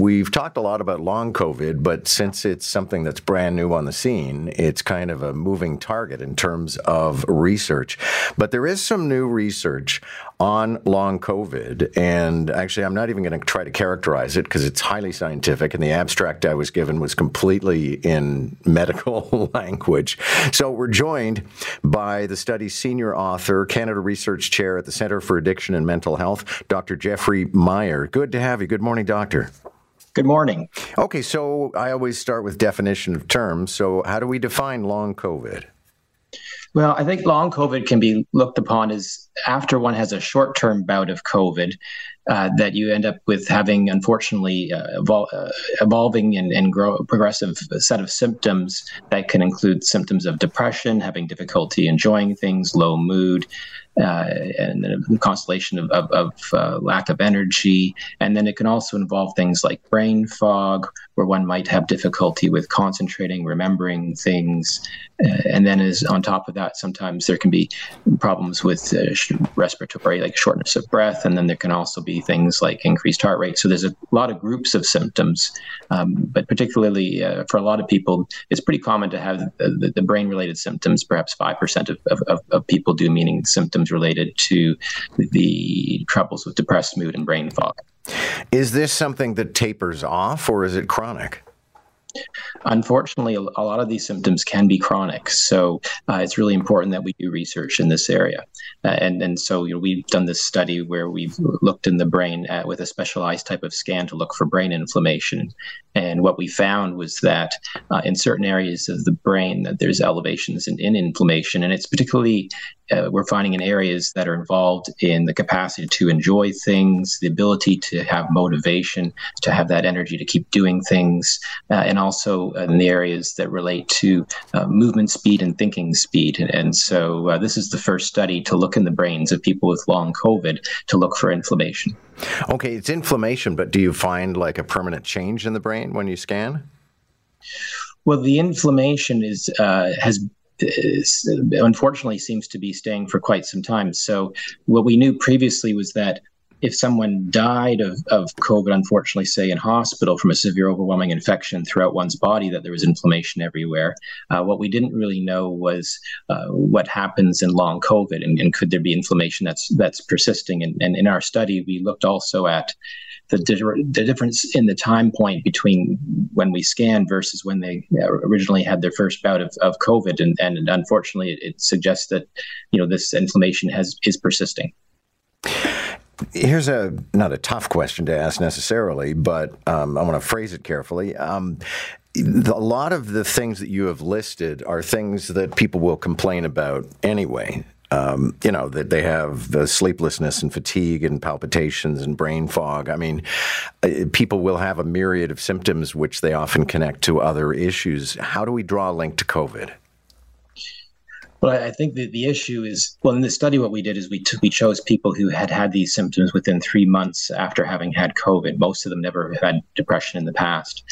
We've talked a lot about long COVID, but since it's something that's brand new on the scene, it's kind of a moving target in terms of research. But there is some new research on long COVID, and actually I'm not even going to try to characterize it because it's highly scientific, and the abstract I was given was completely in medical language. So we're joined by the study's senior author, Canada Research Chair at the Centre for Addiction and Mental Health, Dr. Jeffrey Meyer. Good to have you. Good morning, Doctor. Good morning. Okay, so I always start with definition of terms. So how do we define long COVID? Well, I think long COVID can be looked upon as after one has a short-term bout of COVID, that you end up with having, unfortunately, evolving and progressive set of symptoms that can include symptoms of depression, having difficulty enjoying things, low mood, and a constellation of lack of energy. And then it can also involve things like brain fog, where one might have difficulty with concentrating, remembering things. And then is on top of that, sometimes there can be problems with respiratory, like shortness of breath. And then there can also be things like increased heart rate. So there's a lot of groups of symptoms, but particularly for a lot of people, it's pretty common to have the brain-related symptoms. Perhaps 5% of people do, meaning symptoms related to the troubles with depressed mood and brain fog. Is this something that tapers off, or is it chronic? Unfortunately, a lot of these symptoms can be chronic, so it's really important that we do research in this area. And so we've done this study where we've looked in the brain with a specialized type of scan to look for brain inflammation. And what we found was that in certain areas of the brain that there's elevations in inflammation, and it's particularly we're finding in areas that are involved in the capacity to enjoy things, the ability to have motivation, to have that energy to keep doing things, and also in the areas that relate to movement speed and thinking speed. And so this is the first study to look in the brains of people with long COVID to look for inflammation. Okay, it's inflammation, but do you find like a permanent change in the brain when you scan? Well, the inflammation has unfortunately seems to be staying for quite some time. So what we knew previously was that if someone died of COVID, unfortunately, say in hospital from a severe overwhelming infection throughout one's body, that there was inflammation everywhere. What we didn't really know was what happens in long COVID, and could there be inflammation that's persisting? And in our study, we looked also at the difference in the time point between when we scanned versus when they originally had their first bout of COVID. And unfortunately, it suggests that this inflammation is persisting. Here's not a tough question to ask necessarily, but I want to phrase it carefully. A lot of the things that you have listed are things that people will complain about anyway. That they have the sleeplessness and fatigue and palpitations and brain fog. I mean, people will have a myriad of symptoms which they often connect to other issues. How do we draw a link to COVID? Well, I think that the issue is, well, in this study, what we did is we chose people who had these symptoms within 3 months after having had COVID. Most of them never had depression in the past.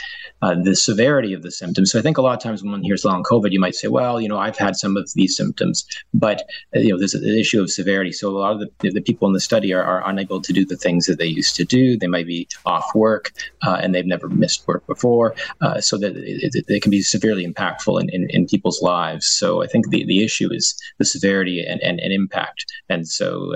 The severity of the symptoms. So I think a lot of times when one hears long COVID, you might say, well, I've had some of these symptoms, but there's an issue of severity. So a lot of the people in the study are unable to do the things that they used to do. They might be off work and they've never missed work before, so that they can be severely impactful in people's lives. So I think the issue is the severity and impact. And so,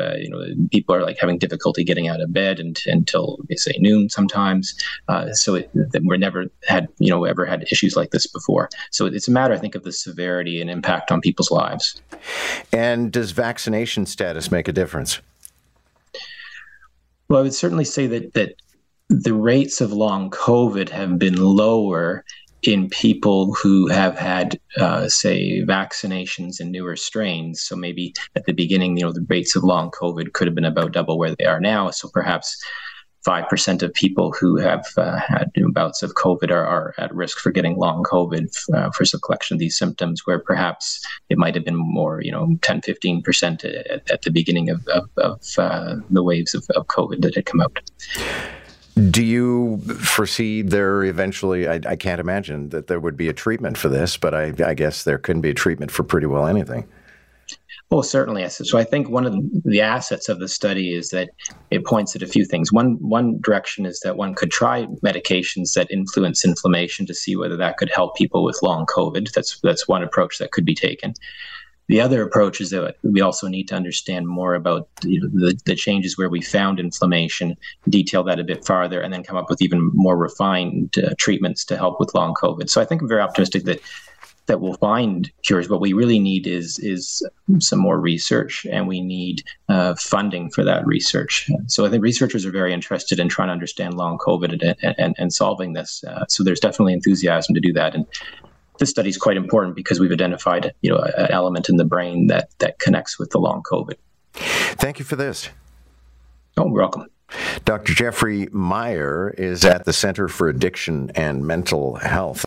people are like having difficulty getting out of bed until they say noon sometimes. We're never had, ever had issues like this before. So it's a matter, I think, of the severity and impact on people's lives. And does vaccination status make a difference? Well, I would certainly say that the rates of long COVID have been lower in people who have had, say, vaccinations and newer strains. So maybe at the beginning, the rates of long COVID could have been about double where they are now. So perhaps 5% of people who have had new bouts of COVID are at risk for getting long COVID for the collection of these symptoms, where perhaps it might have been more, 10, 15% at the beginning of the waves of COVID that had come out. Do you foresee there eventually, I can't imagine that there would be a treatment for this, but I guess there couldn't be a treatment for pretty well anything. Oh, certainly. So I think one of the assets of the study is that it points at a few things. One direction is that one could try medications that influence inflammation to see whether that could help people with long COVID. That's one approach that could be taken. The other approach is that we also need to understand more about the changes where we found inflammation, detail that a bit farther, and then come up with even more refined treatments to help with long COVID. So I think I'm very optimistic that we'll find cures. What we really need is some more research, and we need funding for that research. So I think researchers are very interested in trying to understand long COVID and solving this. So there's definitely enthusiasm to do that. And this study is quite important because we've identified an element in the brain that connects with the long COVID. Thank you for this. Oh, you're welcome. Dr. Jeffrey Meyer is at the Centre for Addiction and Mental Health.